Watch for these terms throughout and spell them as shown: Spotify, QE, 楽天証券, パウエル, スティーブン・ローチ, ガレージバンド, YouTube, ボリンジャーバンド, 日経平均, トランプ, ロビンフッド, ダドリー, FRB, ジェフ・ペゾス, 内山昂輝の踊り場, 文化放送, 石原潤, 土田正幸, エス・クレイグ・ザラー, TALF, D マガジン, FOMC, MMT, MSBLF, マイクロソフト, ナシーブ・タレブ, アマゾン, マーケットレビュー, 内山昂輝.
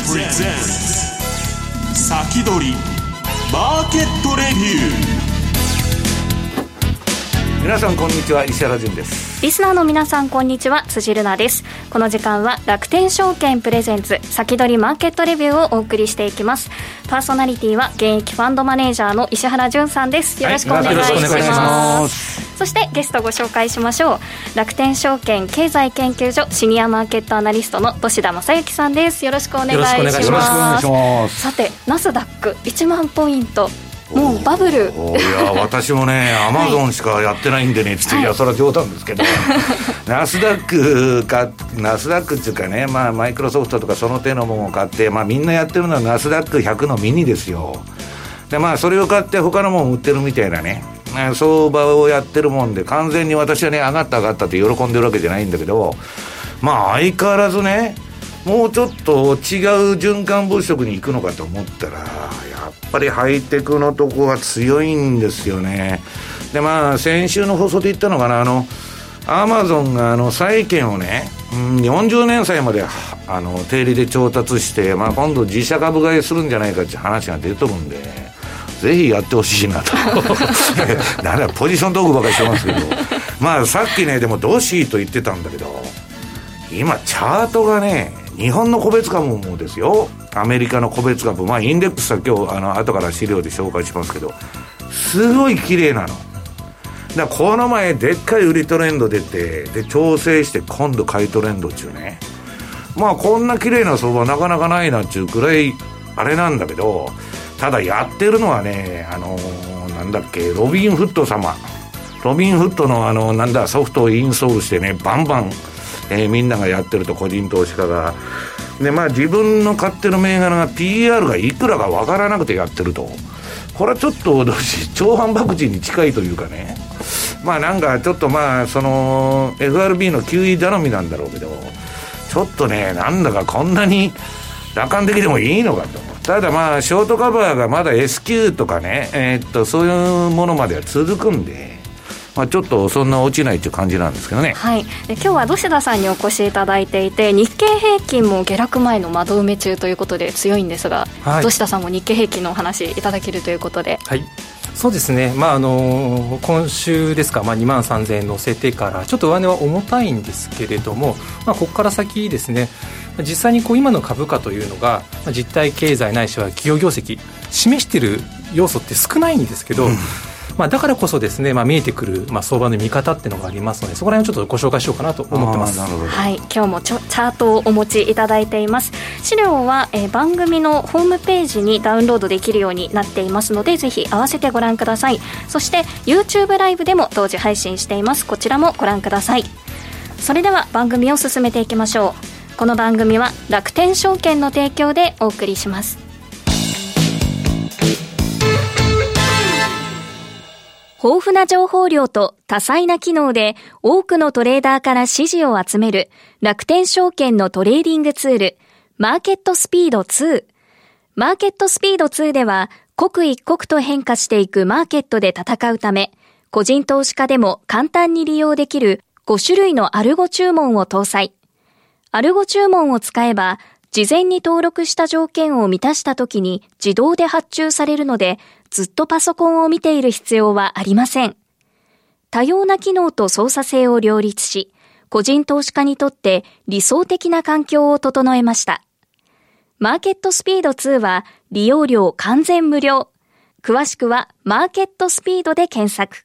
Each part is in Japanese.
presents 先取りマーケットレビュー。皆さんこんにちは、石原潤です。リスナーの皆さんこんにちは、辻るなです。この時間は楽天証券プレゼンツ先取りマーケットレビューをお送りしていきます。パーソナリティは現役ファンドマネージャーの石原潤さんです。よろしくお願いします。そしてゲストをご紹介しましょう。楽天証券経済研究所シニアマーケットアナリストの土田正幸さんです。よろしくお願いします。さてナスダック1万ポイントもうバブル。いや私もねアマゾンしかやってないんでねつって、はい、いやそれは冗談ですけど、はい、ナスダックっていうかね、まあ、マイクロソフトとかその手のものを買って、まあ、みんなやってるのはナスダック100のミニですよ。でまあそれを買って他のもん売ってるみたいなね相場をやってるもんで、完全に私はね上がったって喜んでるわけじゃないんだけど、まあ相変わらずねもうちょっと違う循環物色に行くのかと思ったら、やっぱりハイテクのとこは強いんですよね。でまあ先週の放送で言ったのかな、アマゾンが債券をね、40年債まで定利で調達して、まあ、今度自社株買いするんじゃないかって話が出てるんで、ぜひやってほしいなとなんだポジショントークばかりしてますけどまあさっきねでもドシーと言ってたんだけど、今チャートがね日本の個別株もですよ、アメリカの個別株、まあインデックスは今日後から資料で紹介しますけど、すごい綺麗なのだ。この前でっかい売りトレンド出て、で調整して今度買いトレンドっちゅうね、まあこんな綺麗な相場なかなかないなっちゅうくらいあれなんだけど、ただやってるのはね、なんだっけ、ロビンフット様、ロビンフットのなんだソフトをインストールしてね、バンバン、みんながやってると、個人投資家がで、まあ自分の買ってる銘柄が PR がいくらかわからなくてやってると、これはちょっと超反博打に近いというかね、まあなんかちょっとまあその FRB の QE 頼みなんだろうけど、ちょっとねなんだかこんなに楽観的でもいいのかと。ただまあショートカバーがまだ S q とかね、そういうものまでは続くんで、まあ、ちょっとそんな落ちないという感じなんですけどね、はい、で今日は土田さんにお越しいただいていて、日経平均も下落前の窓埋め中ということで強いんですが、はい、土田さんも日経平均のお話いただけるということで、はい、そうですね、まあ今週ですか、まあ、2万3000円乗せてからちょっと上値は重たいんですけれども、まあ、ここから先ですね、実際にこう今の株価というのが実体経済ないしは企業業績示している要素って少ないんですけど、まあだからこそですね、まあ、見えてくるまあ相場の見方っていうのがありますので、そこら辺をちょっとご紹介しようかなと思ってます。はい、今日もチャートをお持ちいただいています。資料は番組のホームページにダウンロードできるようになっていますので、ぜひ合わせてご覧ください。そして YouTube ライブでも同時配信しています。こちらもご覧ください。それでは番組を進めていきましょう。この番組は楽天証券の提供でお送りします。豊富な情報量と多彩な機能で多くのトレーダーから支持を集める楽天証券のトレーディングツール、マーケットスピード2。マーケットスピード2では刻一刻と変化していくマーケットで戦うため、個人投資家でも簡単に利用できる5種類のアルゴ注文を搭載。アルゴ注文を使えば、事前に登録した条件を満たした時に自動で発注されるので、ずっとパソコンを見ている必要はありません。多様な機能と操作性を両立し、個人投資家にとって理想的な環境を整えました。マーケットスピード2は利用料完全無料。詳しくはマーケットスピードで検索。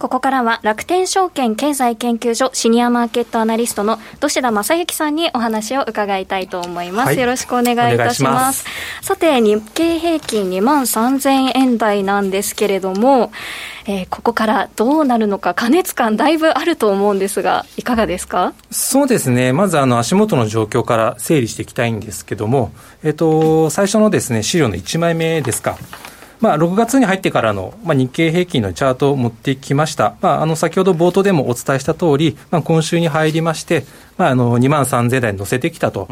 ー。ここからは楽天証券経済研究所シニアマーケットアナリストの土田正幸さんにお話を伺いたいと思います、はい、よろしくお願いいたします。さて日経平均2万3000円台なんですけれども、ここからどうなるのか過熱感だいぶあると思うんですがいかがですか？そうですね、まず足元の状況から整理していきたいんですけども、最初のですね資料の1枚目ですか、6月に入ってからの、日経平均のチャートを持ってきました。先ほど冒頭でもお伝えした通り、今週に入りまして、2万3000台に乗せてきたと。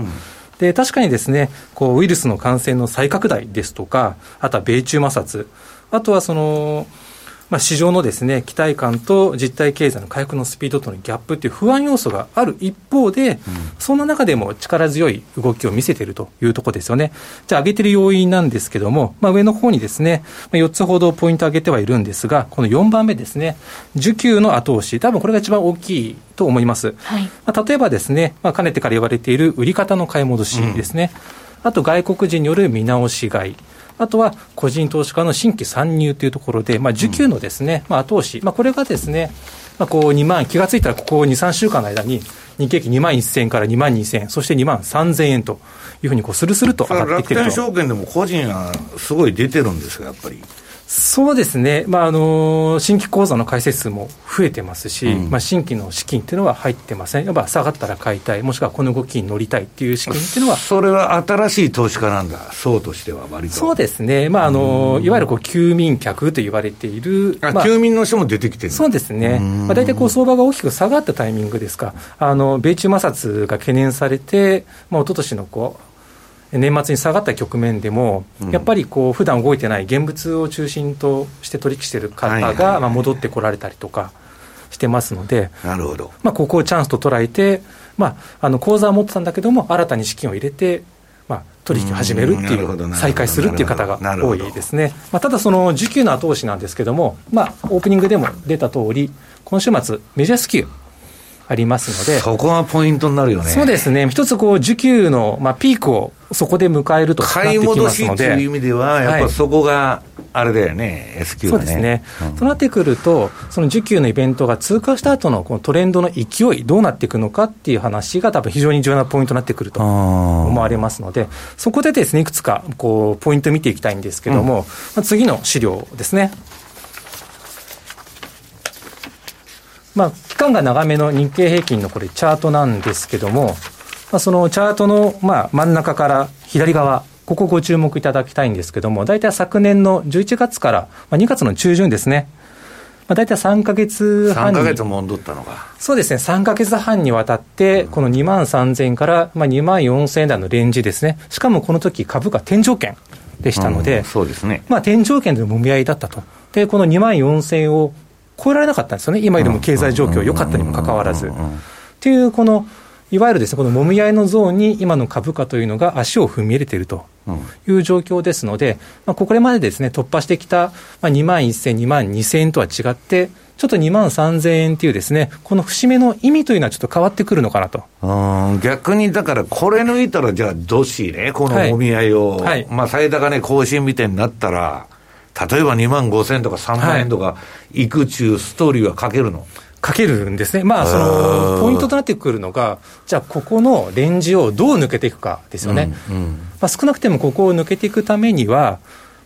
で、確かにですね、ウイルスの感染の再拡大ですとか、あとは米中摩擦、あとは市場のですね、期待感と実体経済の回復のスピードとのギャップという不安要素がある一方で、そんな中でも力強い動きを見せているというところですよね。じゃあ上げている要因なんですけども、上の方にですね、4つほどポイント上げてはいるんですが、この4番目ですね、需給の後押し、多分これが一番大きいと思います。はい、例えばですね、かねてから言われている売り方の買い戻しですね、あと外国人による見直し買い、あとは個人投資家の新規参入というところで、需給のですね、後押し、これがですね、2万、気がついたらここ2、3週間の間に、日経平均2万1000円から2万2000円、そして2万3000円というふうにスルスルと上がってきていると。楽天証券でも個人はすごい出てるんですが、やっぱり。そうですね、新規口座の開設数も増えてますし、新規の資金というのは入ってません。やっぱ下がったら買いたい、もしくはこの動きに乗りたいという資金というのは、それは新しい投資家なんだ、層としては割と。そうですね、いわゆる休眠客と言われている、休眠の人も出てきてる。そうですね、大体相場が大きく下がったタイミングですか、米中摩擦が懸念されて、一昨年の年末に下がった局面でも、やっぱり普段動いてない現物を中心として取引している方が戻ってこられたりとかしてますので、なるほど。ここをチャンスと捉えて、口座を持ってたんだけども、新たに資金を入れて、取引を始めるっていう、再開するっていう方が多いですね。ただ、その需給の後押しなんですけども、オープニングでも出た通り、今週末、メジャース級ありますので、そこがポイントになるよね。そうですね、一つ需給の、ピークをそこで迎えるとなってきますので、買い戻しという意味ではやっぱそこがあれだよね、S q がね。そうですね、となってくると、その需給のイベントが通過した後のこのトレンドの勢いどうなっていくのかっていう話が多分非常に重要なポイントになってくると思われますので、そこでですねいくつかポイント見ていきたいんですけども、次の資料ですね。期間が長めの日経平均のこれチャートなんですけども、そのチャートの真ん中から左側、ここご注目いただきたいんですけども、大体昨年の11月から2月の中旬ですね、大体3ヶ月半に、3ヶ月も戻ったのか。そうですね、3ヶ月半にわたってこの2万3000円から2万4000円台のレンジですね。しかもこの時株価天井圏でしたので、そうですね、天井圏でもみ合いだったと。でこの2万4000円を超えられなかったんですよね。今よりも経済状況良かったにもかかわらずといういわゆるですね、このもみ合いのゾーンに今の株価というのが足を踏み入れているという状況ですので、これまでですね突破してきた2万1000、2万2000円とは違って、ちょっと2万3000円というですね、この節目の意味というのはちょっと変わってくるのかなと。逆にだからこれ抜いたら、じゃあどっしね、このもみ合いを、はいはい、最高値更新みたいになったら、例えば2万5000円とか3万円とかいくちゅうストーリーはかけるの、かけるんですね。そのポイントとなってくるのが、じゃあここのレンジをどう抜けていくかですよね。少なくてもここを抜けていくためには、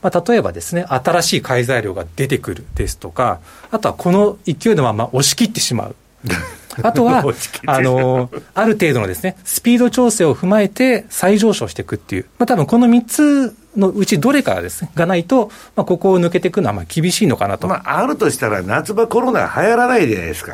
例えばですね、新しい買い材料が出てくるですとか、あとはこの勢いのまま押し切ってしまうあとはある程度のですねスピード調整を踏まえて再上昇していくっていう、多分この3つのうちどれかです、ね、がないと、ここを抜けていくのは厳しいのかなと、あるとしたら夏場コロナ流行らないじゃないですか、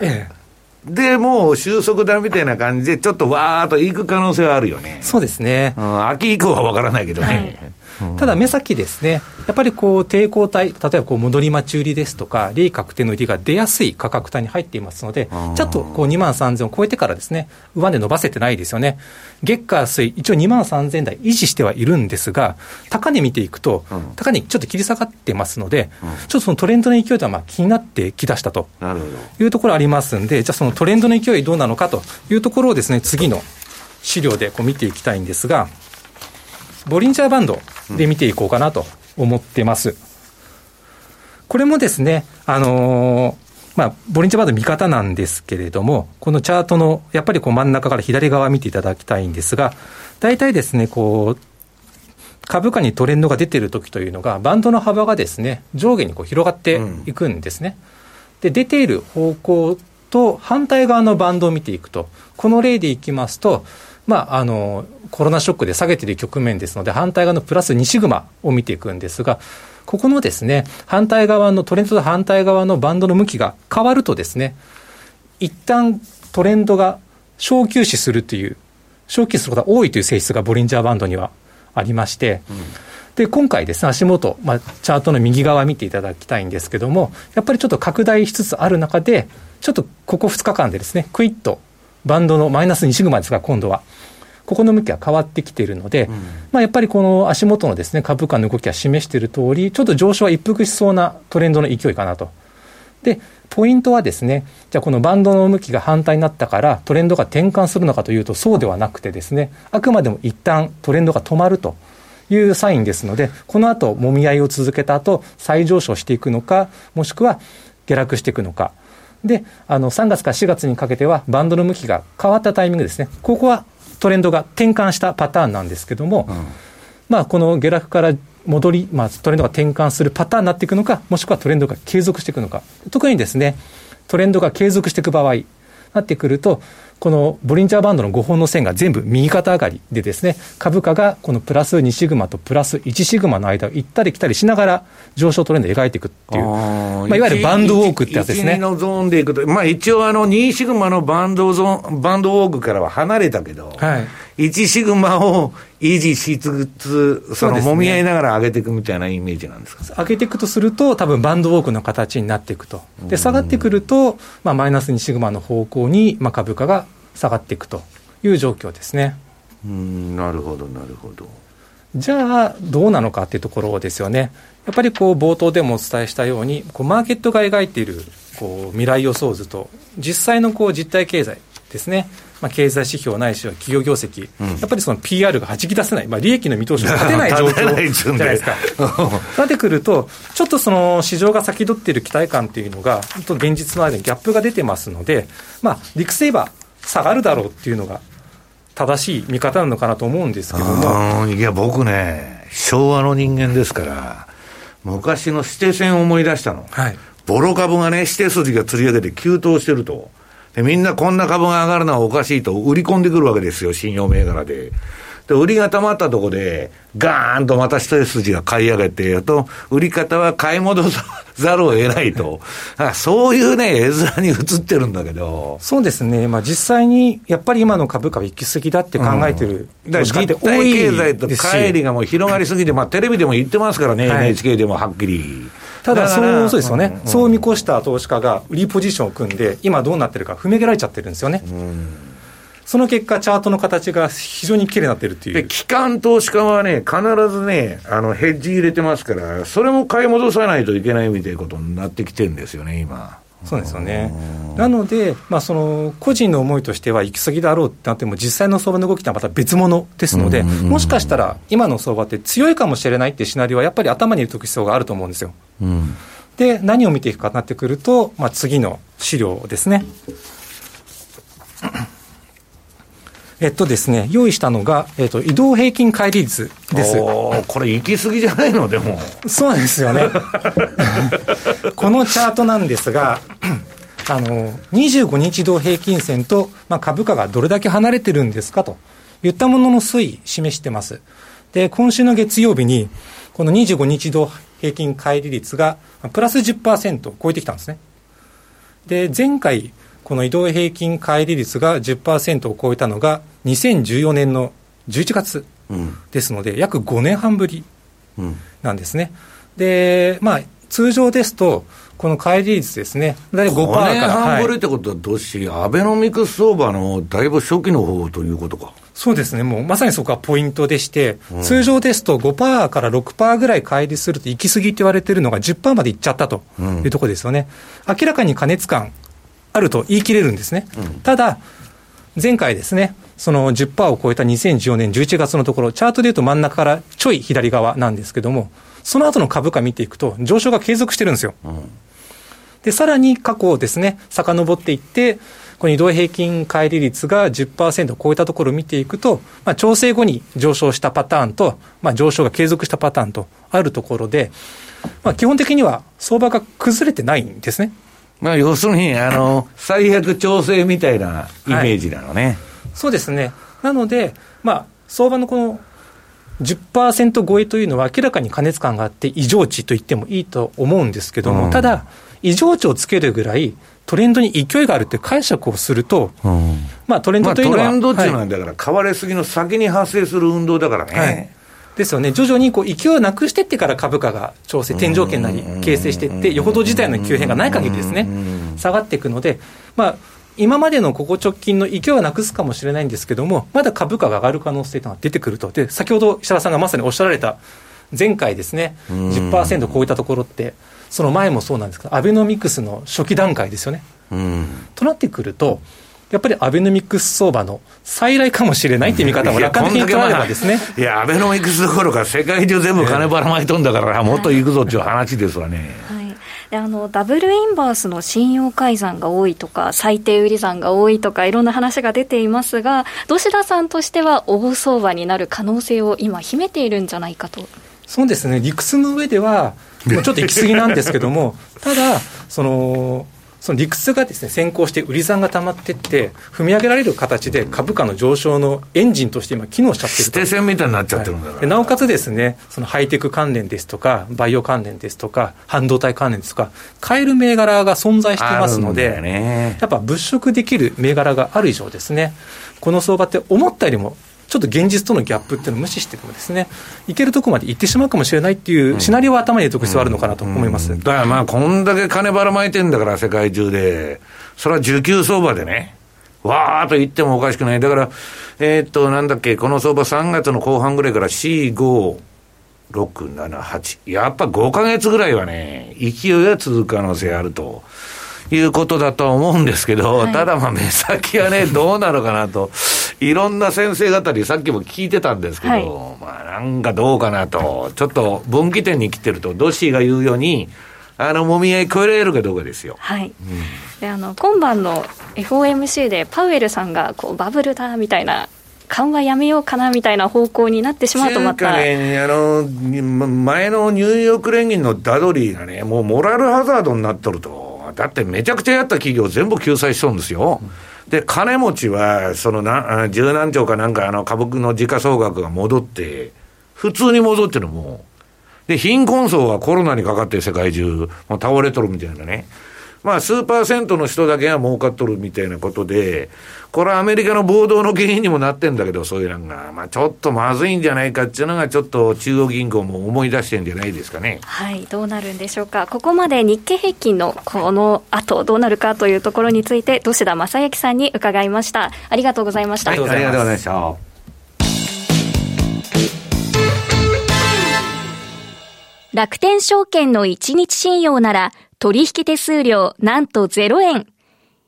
でもう収束だみたいな感じでちょっとわーっといく可能性はあるよね。そうですね、秋以降は分からないけどね、ただ目先ですね、やっぱり抵抗体、例えば戻り待ち売りですとか利益確定の売りが出やすい価格帯に入っていますので、ちょっと2万3000を超えてからですね上値伸ばせてないですよね。月火水一応2万3000台維持してはいるんですが、高値見ていくと、高値ちょっと切り下がってますので、ちょっとそのトレンドの勢いとは気になってきだしたというところありますんで、じゃあそのトレンドの勢いどうなのかというところをですね、次の資料で見ていきたいんですが、ボリンジャーバンドで見ていこうかなと思ってます。これもですね、まあ、ボリンジャーバンドの見方なんですけれども、このチャートのやっぱりこう真ん中から左側見ていただきたいんですが、大体ですねこう株価にトレンドが出ているときというのがバンドの幅がですね上下にこう広がっていくんですね、で出ている方向と反対側のバンドを見ていくと、この例でいきますと、まあ、コロナショックで下げている局面ですので反対側のプラス2シグマを見ていくんですが、ここのですね反対側のトレンドと反対側のバンドの向きが変わるとですね、一旦トレンドが小休止するという小休止することが多いという性質がボリンジャーバンドにはありまして、で今回ですね足元、まあ、チャートの右側見ていただきたいんですけども、やっぱりちょっと拡大しつつある中でちょっとここ2日間でですねクイッとバンドのマイナス2シグマですが今度はここの向きが変わってきているので、まあ、やっぱりこの足元のですね株価の動きが示している通り、ちょっと上昇は一服しそうなトレンドの勢いかなと。でポイントはですね、じゃあこのバンドの向きが反対になったからトレンドが転換するのかというとそうではなくてですね、あくまでも一旦トレンドが止まるというサインですので、この後揉み合いを続けた後再上昇していくのか、もしくは下落していくのかで、3月から4月にかけてはバンドの向きが変わったタイミングですね、ここはトレンドが転換したパターンなんですけども、まあ、この下落から戻り、まあ、トレンドが転換するパターンになっていくのか、もしくはトレンドが継続していくのか、特にですねトレンドが継続していく場合になってくると、このボリンジャーバンドの5本の線が全部右肩上がりでですね、株価がこのプラス2シグマとプラス1シグマの間を行ったり来たりしながら上昇トレンドを描いていくっていう、まあ、いわゆるバンドウォークってやつですね。1、2のゾーンでいくと、まあ、一応2シグマのバンドウォークからは離れたけど、はい、1シグマを維持しつつ、その揉み合いながら上げていくみたいなイメージなんですか。上げていくとすると多分バンドウォークの形になっていくと。で下がってくると、まあ、マイナス2シグマの方向に、まあ、株価が下がっていくという状況ですね。なるほどなるほど。じゃあどうなのかっていうところですよね。やっぱりこう冒頭でもお伝えしたように、こうマーケットが描いているこう未来予想図と実際のこう実体経済ですね、まあ、経済指標ないしは企業業績、やっぱりその PR がはじき出せない、まあ、利益の見通しが立てない状況じゃないですかなってくると、ちょっとその市場が先取っている期待感というのがと現実の間にギャップが出てますので、まあ、リクセイバー下がるだろうっていうのが正しい見方なのかなと思うんですけども、いや僕ね昭和の人間ですから昔の指定線を思い出したの、はい、ボロ株がね指定筋が釣り上げて急騰してると、でみんなこんな株が上がるのはおかしいと売り込んでくるわけですよ、信用銘柄で。で売りが溜まったところでガーンとまた指定筋が買い上げてと、売り方は買い戻ざるを得ないとそういうね絵面に映ってるんだけど、そうですね、まあ、実際にやっぱり今の株価は行き過ぎだって考えてる、だから実体経済と乖離がもう広がりすぎて、まあ、テレビでも言ってますからね、はい、NHK でもはっきり。ただそうですよね、そう見越した投資家が売りポジションを組んで今どうなってるか踏み上げられちゃってるんですよね、その結果チャートの形が非常に綺麗になってるっていう。で機関投資家はね必ずねヘッジ入れてますから、それも買い戻さないといけないみたいなことになってきてるんですよね今。そうですよね。なので、まあ、その個人の思いとしては行き過ぎだろうってなっても、実際の相場の動きとはまた別物ですので、もしかしたら今の相場って強いかもしれないっていうシナリオはやっぱり頭に入れておく必要があると思うんですよ、で何を見ていくかになってくると、まあ、次の資料ですねですね、用意したのが、移動平均乖離率です。これ行き過ぎじゃないのでも。そうですよねこのチャートなんですが25日移動平均線と、まあ、株価がどれだけ離れてるんですかといったものの推移示してます。で今週の月曜日にこの25日移動平均乖離率がプラス 10% を超えてきたんですね。で前回この移動平均乖離率が 10% を超えたのが2014年の11月ですので、約5年半ぶりなんですね。で、まあ、通常ですとこの乖離率ですね、だいたい 5% から5年半ぶりってことはアベノミクス相場のだいぶ初期の方ということか。そうですね、もうまさにそこがポイントでして、通常ですと 5% から 6% ぐらい乖離すると行き過ぎって言われてるのが 10% までいっちゃったというところですよね、明らかに過熱感あると言い切れるんですね、ただ前回ですねその 10% を超えた2014年11月のところ、チャートでいうと真ん中からちょい左側なんですけども、その後の株価見ていくと上昇が継続してるんですよ、でさらに過去をですね遡っていってこの移動平均乖離率が 10% を超えたところを見ていくと、まあ、調整後に上昇したパターンと、まあ、上昇が継続したパターンとあるところで、まあ、基本的には相場が崩れてないんですね。まあ、要するに最悪調整みたいなイメージなのね、はい、そうですね。なので、まあ、相場のこの 10% 超えというのは明らかに過熱感があって異常値と言ってもいいと思うんですけども、うん、ただ異常値をつけるぐらいトレンドに勢いがあるという解釈をすると、うんまあ、トレンドというのは、まあ、トレンドっていうのはだから、はい、買われすぎの先に発生する運動だからね、はい、ですよね。徐々にこう勢いをなくしていってから株価が調整天井圏なり形成していってよほど事態の急変がない限りですね下がっていくので、まあ、今までのここ直近の勢いはなくすかもしれないんですけどもまだ株価が上がる可能性が出てくると。で先ほど石原さんがまさにおっしゃられた前回ですね 10% 超えたところってその前もそうなんですけどアベノミクスの初期段階ですよね、うん、となってくるとやっぱりアベノミクス相場の再来かもしれないという見方も楽観的に捉えればですねいやアベノミクスどころか世界中全部金ばらまいとんだから、もっといくぞという話ですわね、はい、でダブルインバースの信用改ざんが多いとか最低売り算が多いとかいろんな話が出ていますが土田さんとしては大相場になる可能性を今秘めているんじゃないかと。そうですね、理屈の上ではちょっと行き過ぎなんですけどもただその理屈がですね先行して売り算が溜まっていって踏み上げられる形で株価の上昇のエンジンとして今機能しちゃってる捨て線みたいになっちゃってるんだから、はい、なおかつですねそのハイテク関連ですとかバイオ関連ですとか半導体関連ですとか買える銘柄が存在していますので、ね、やっぱ物色できる銘柄がある以上ですねこの相場って思ったよりもちょっと現実とのギャップっていうのを無視してもですねいけるとこまで行ってしまうかもしれないっていうシナリオは頭に入れておく必要あるのかなと思います、だからまあこんだけ金ばらまいてんだから世界中でそれは需給相場でねわーっと言ってもおかしくない。だからなんだっけこの相場3月の後半ぐらいから 4,5,6,7,8 やっぱ5ヶ月ぐらいはね勢いが続く可能性あるということだと思うんですけど、はい、ただまあ目先はねどうなのかなといろんな先生方にさっきも聞いてたんですけど、はい、まあなんかどうかなとちょっと分岐点に来てるとドッシーが言うようにもみ合い超えられるかどうかですよ、はいうん、で今晩の FOMC でパウエルさんがこうバブルだみたいな緩和やめようかなみたいな方向になってしまうとまたね前のニューヨーク連銀のダドリーがねもうモラルハザードになっとるとだってめちゃくちゃやった企業全部救済しとるんですよ、うん、で金持ちはその十何兆かなんか株の時価総額が戻って普通に戻ってるもんで貧困層はコロナにかかって世界中もう倒れとるみたいなねまあ数パーセントの人だけが儲かっとるみたいなことでこれはアメリカの暴動の原因にもなってんだけどそういうのが、まあ、ちょっとまずいんじゃないかっていうのがちょっと中央銀行も思い出してるんじゃないですかね。はいどうなるんでしょうか。ここまで日経平均のこの後どうなるかというところについて土田正幸さんに伺いました。ありがとうございました。はいありがとうございました。楽天証券の1日信用なら取引手数料なんと0円。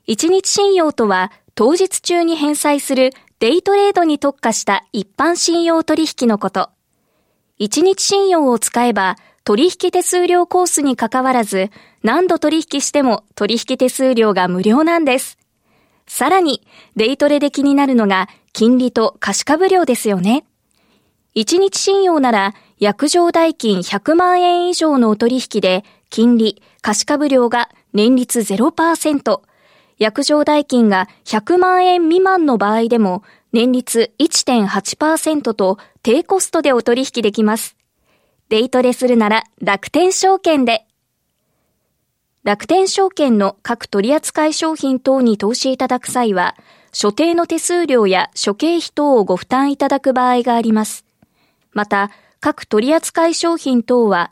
1日信用とは当日中に返済するデイトレードに特化した一般信用取引のこと。1日信用を使えば取引手数料コースに関わらず何度取引しても取引手数料が無料なんです。さらにデイトレで気になるのが金利と貸株料ですよね。1日信用なら約定代金100万円以上のお取引で金利、貸株料が年率 0%、約定代金が100万円未満の場合でも年率 1.8% と低コストでお取引できます。デイトレするなら楽天証券で。楽天証券の各取扱商品等に投資いただく際は、所定の手数料や諸経費等をご負担いただく場合があります。また、各取扱商品等は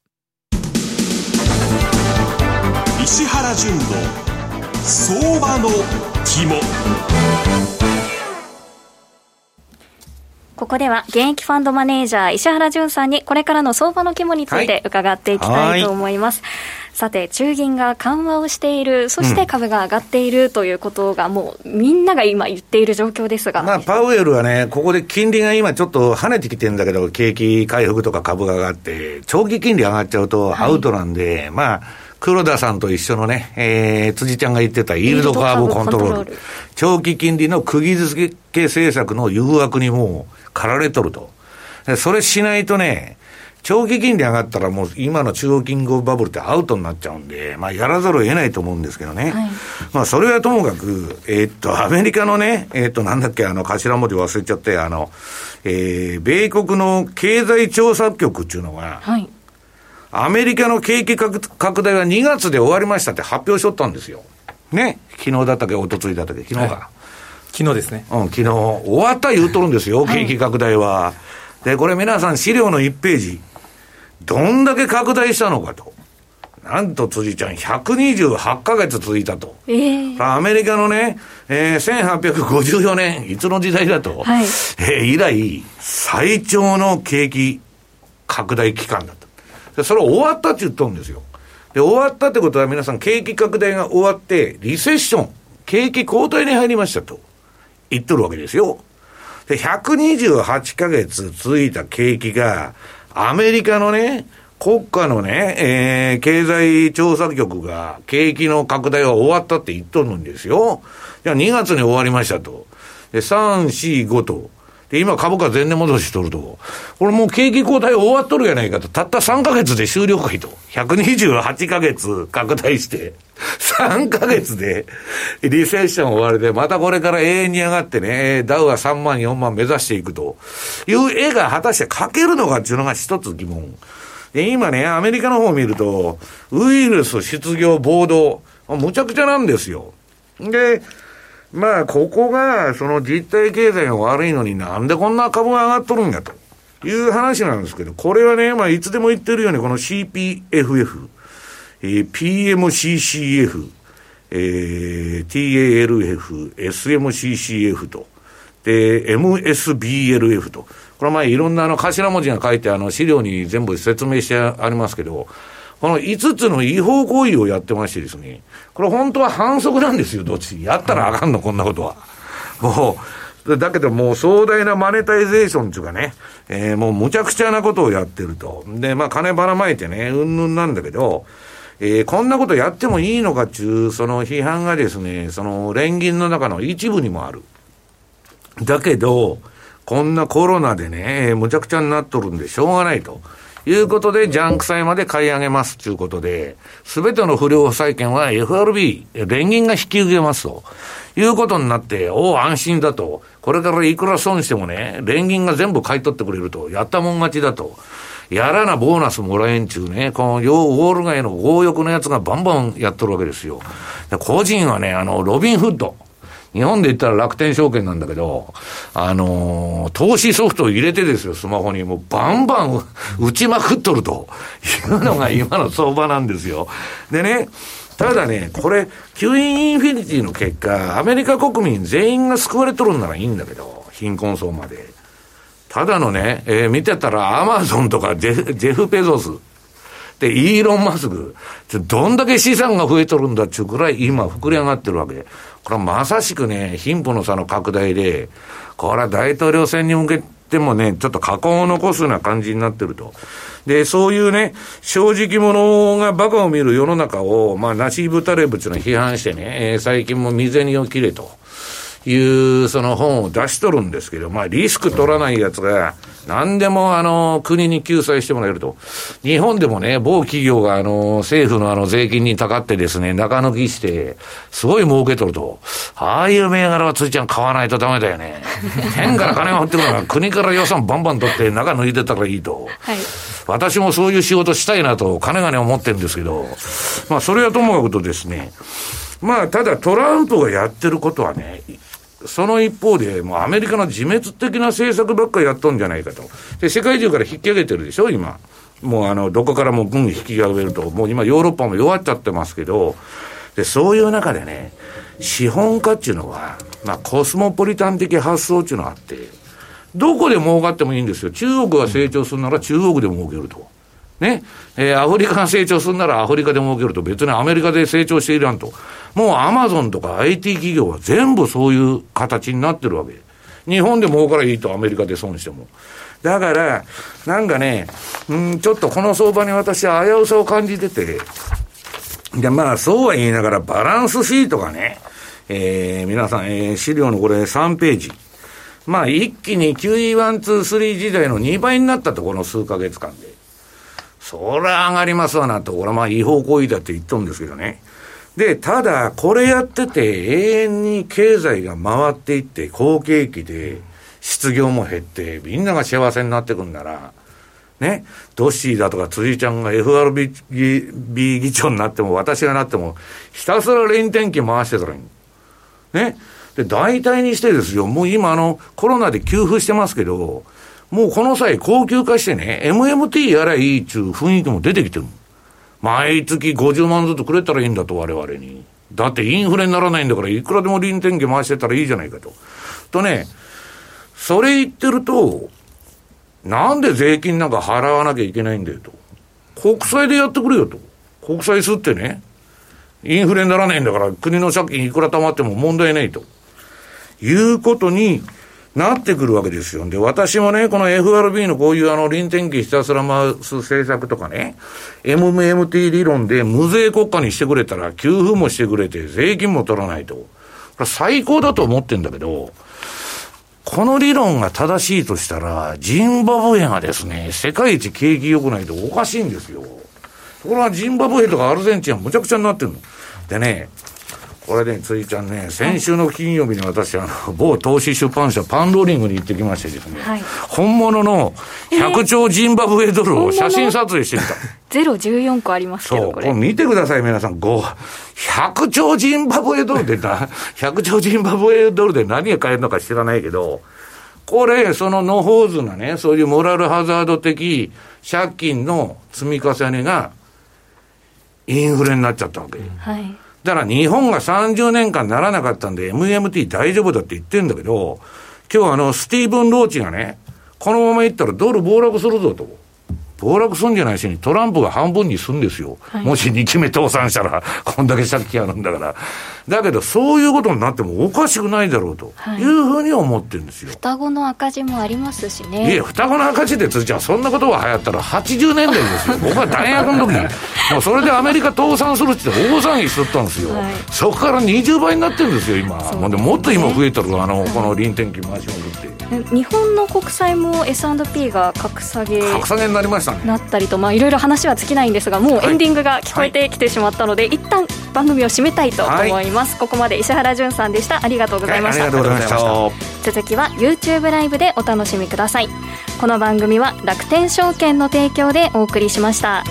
石原純の相場の肝。ここでは現役ファンドマネージャー石原純さんにこれからの相場の肝について伺っていきたいと思います、はい、さて中銀が緩和をしている、そして株が上がっているということがもうみんなが今言っている状況ですが、まあ、パウエルはね、ここで金利が今ちょっと跳ねてきてるんだけど、景気回復とか株が上がって長期金利上がっちゃうとアウトなんで、はい、まあ黒田さんと一緒のね、辻ちゃんが言ってたイールドカーブコントロール、長期金利の釘付け政策の誘惑にもう駆られとると。それしないとね、長期金利上がったらもう今の中央銀行バブルってアウトになっちゃうんで、まあやらざるを得ないと思うんですけどね、はい、まあそれはともかくアメリカのねなんだっけ頭文字忘れちゃって米国の経済調査局っていうのが、はい、アメリカの景気拡大が2月で終わりましたって発表しとったんですよ。ね。昨日だったっけ、おとついだったっけ、昨日が、はい、昨日ですね。うん、昨日。終わった言うとるんですよ、景気拡大は。で、これ皆さん資料の1ページ。どんだけ拡大したのかと。なんと辻ちゃん、128ヶ月続いたと。アメリカのね、1854年、いつの時代だと。はい、以来、最長の景気拡大期間だと。それ終わったって言ったんですよ。で、終わったってことは皆さん景気拡大が終わってリセッション、景気後退に入りましたと言っとるわけですよ。で、128ヶ月続いた景気がアメリカのね、国家のね、経済調査局が景気の拡大は終わったって言っとるんですよ。じゃあ2月に終わりましたと。で、3、4、5と。で、今株価前年戻しとると、これもう景気後退終わっとるやないかと、たった3ヶ月で終了かいと。128ヶ月拡大して、3ヶ月でリセッション終わりで、またこれから永遠に上がってね、ダウは3万4万目指していくという絵が果たして描けるのかっていうのが一つ疑問。で、今ね、アメリカの方を見ると、ウイルス、失業、暴動、むちゃくちゃなんですよ。で、まあ、ここが、その実体経済が悪いのになんでこんな株が上がっとるんやという話なんですけど、これはね、まあ、いつでも言ってるように、この CPFF、PMCCF、TALF、SMCCF と、で、MSBLF と、これまあ、いろんな頭文字が書いて、資料に全部説明してありますけど、この5つの違法行為をやってましてですね、これ本当は反則なんですよ、どっち。やったらあかんの、こんなことは。もう、だけどもう壮大なマネタイゼーションというかね、もうむちゃくちゃなことをやってると。で、まあ金ばらまいてね、うんぬんなんだけど、こんなことやってもいいのかっていう、その批判がですね、その連銀の中の一部にもある。だけど、こんなコロナでね、むちゃくちゃになっとるんでしょうがないと。いうことで、ジャンク債まで買い上げますということで、すべての不良債権は FRB、連銀が引き受けますということになって、おお、安心だと。これからいくら損してもね、連銀が全部買い取ってくれると。やったもん勝ちだと。やらなボーナスもらえんちゅうね、このウォール街の強欲なやつがバンバンやっとるわけですよ。で、個人はね、ロビンフッド。日本で言ったら楽天証券なんだけど、投資ソフトを入れてですよ、スマホにもうバンバン打ちまくっとるというのが今の相場なんですよ。でね、ただね、これ、吸引インフィニティの結果、アメリカ国民全員が救われとるんならいいんだけど、貧困層まで。ただのね、見てたらアマゾンとかジェフ・ペゾス、で、イーロン・マスク、どんだけ資産が増えとるんだっちゅうくらい今膨れ上がってるわけ。これはまさしくね、貧富の差の拡大で、これは大統領選に向けてもね、ちょっと禍根を残すような感じになってると。で、そういうね、正直者がバカを見る世の中を、まあ、ナシーブ・タレブっていうのを批判してね、最近も身銭を切れという、その本を出しとるんですけど、まあ、リスク取らないやつが、何でも国に救済してもらえると。日本でもね、某企業が政府の税金にたかってですね、中抜きして、すごい儲けとると。ああいう銘柄はついちゃん買わないとダメだよね。天から金が降ってくるから国から予算バンバン取って中抜いてたらいいと。はい、私もそういう仕事したいなと、金がね思ってるんですけど、まあそれはともかくとですね、まあただトランプがやってることはね、その一方で、もうアメリカの自滅的な政策ばっかりやっとんじゃないかと。で、世界中から引き上げてるでしょ、今。もうどこからも軍引きが増えると、もう今ヨーロッパも弱っちゃってますけど、でそういう中でね、資本家っていうのは、まあ、コスモポリタン的発想っていうのがあって、どこで儲かってもいいんですよ。中国が成長するなら中国で儲けるとね、アフリカが成長するならアフリカで儲けると、別にアメリカで成長していらんと。もうアマゾンとか IT 企業は全部そういう形になってるわけ。日本で儲からいいとアメリカで損しても。だからなんかね、ちょっとこの相場に私は危うさを感じてて、でまあそうは言いながらバランスシートがね、皆さん、資料のこれ3ページ。まあ一気に QE123 時代の2倍になったと、この数ヶ月間で。そりゃ上がりますわなと、俺はまあ違法行為だって言っとるんですけどね。で、ただこれやってて永遠に経済が回っていって好景気で失業も減ってみんなが幸せになってくんならね、ドッシーだとか辻ちゃんが FRB 議長になっても私がなってもひたすら連転機回してたらいいね。で大体にしてですよ、もう今コロナで給付してますけど、もうこの際高級化してね、 MMT やらいいっちゅう雰囲気も出てきてる。毎月50万ずつくれたらいいんだと、我々に。だってインフレにならないんだから、いくらでも臨転機回してたらいいじゃないかと。とね、それ言ってると、なんで税金なんか払わなきゃいけないんだよと。国債でやってくれよと。国債吸ってね、インフレにならないんだから国の借金いくら溜まっても問題ないということになってくるわけですよ。で、私もね、この FRB のこういう臨転機ひたすら回す政策とかね、MMT 理論で無税国家にしてくれたら、給付もしてくれて、税金も取らないと。これ最高だと思ってんだけど、この理論が正しいとしたら、ジンバブエがですね、世界一景気良くないとおかしいんですよ。ところがジンバブエとかアルゼンチンはむちゃくちゃになってるの。でね、これね、ついちゃんね、先週の金曜日に私、某投資出版社パンローリングに行ってきましてですね、はい、本物の100兆ジンバブエドルを写真撮影してみた。ゼロ14個ありますけど、そう、これ見てください皆さん、100兆ジンバブエドルで100兆ジンバブエドルで何が買えるのか知らないけど、これその野放図なね、そういうモラルハザード的借金の積み重ねがインフレになっちゃったわけ。はい、だから日本が30年間ならなかったんで MMT 大丈夫だって言ってんだけど、今日スティーブン・ローチがね、このままいったらドル暴落するぞと。暴落すんじゃないしにトランプが半分にすんですよ、はい、もし2期目倒産したらこんだけ借金あるんだから。だけどそういうことになってもおかしくないだろうというふうに思ってるんですよ、はい、双子の赤字もありますしね。いや、双子の赤字でつじゃあそんなことが流行ったら80年代ですよ。僕は大学の時もうそれでアメリカ倒産するって大騒ぎしとったんですよ、はい、そこから20倍になってるんですよ今。そうですね、もっと今増えたらこの臨転機回しまくって、日本の国債も S&P が格下げになりましたね、なったりと、まあいろいろ話は尽きないんですが、もうエンディングが聞こえてきてしまったので、はい、一旦番組を締めたいと思います、はい、ここまで石原淳さんでした。ありがとうございました。続きは YouTube ライブでお楽しみください。この番組は楽天証券の提供でお送りしました。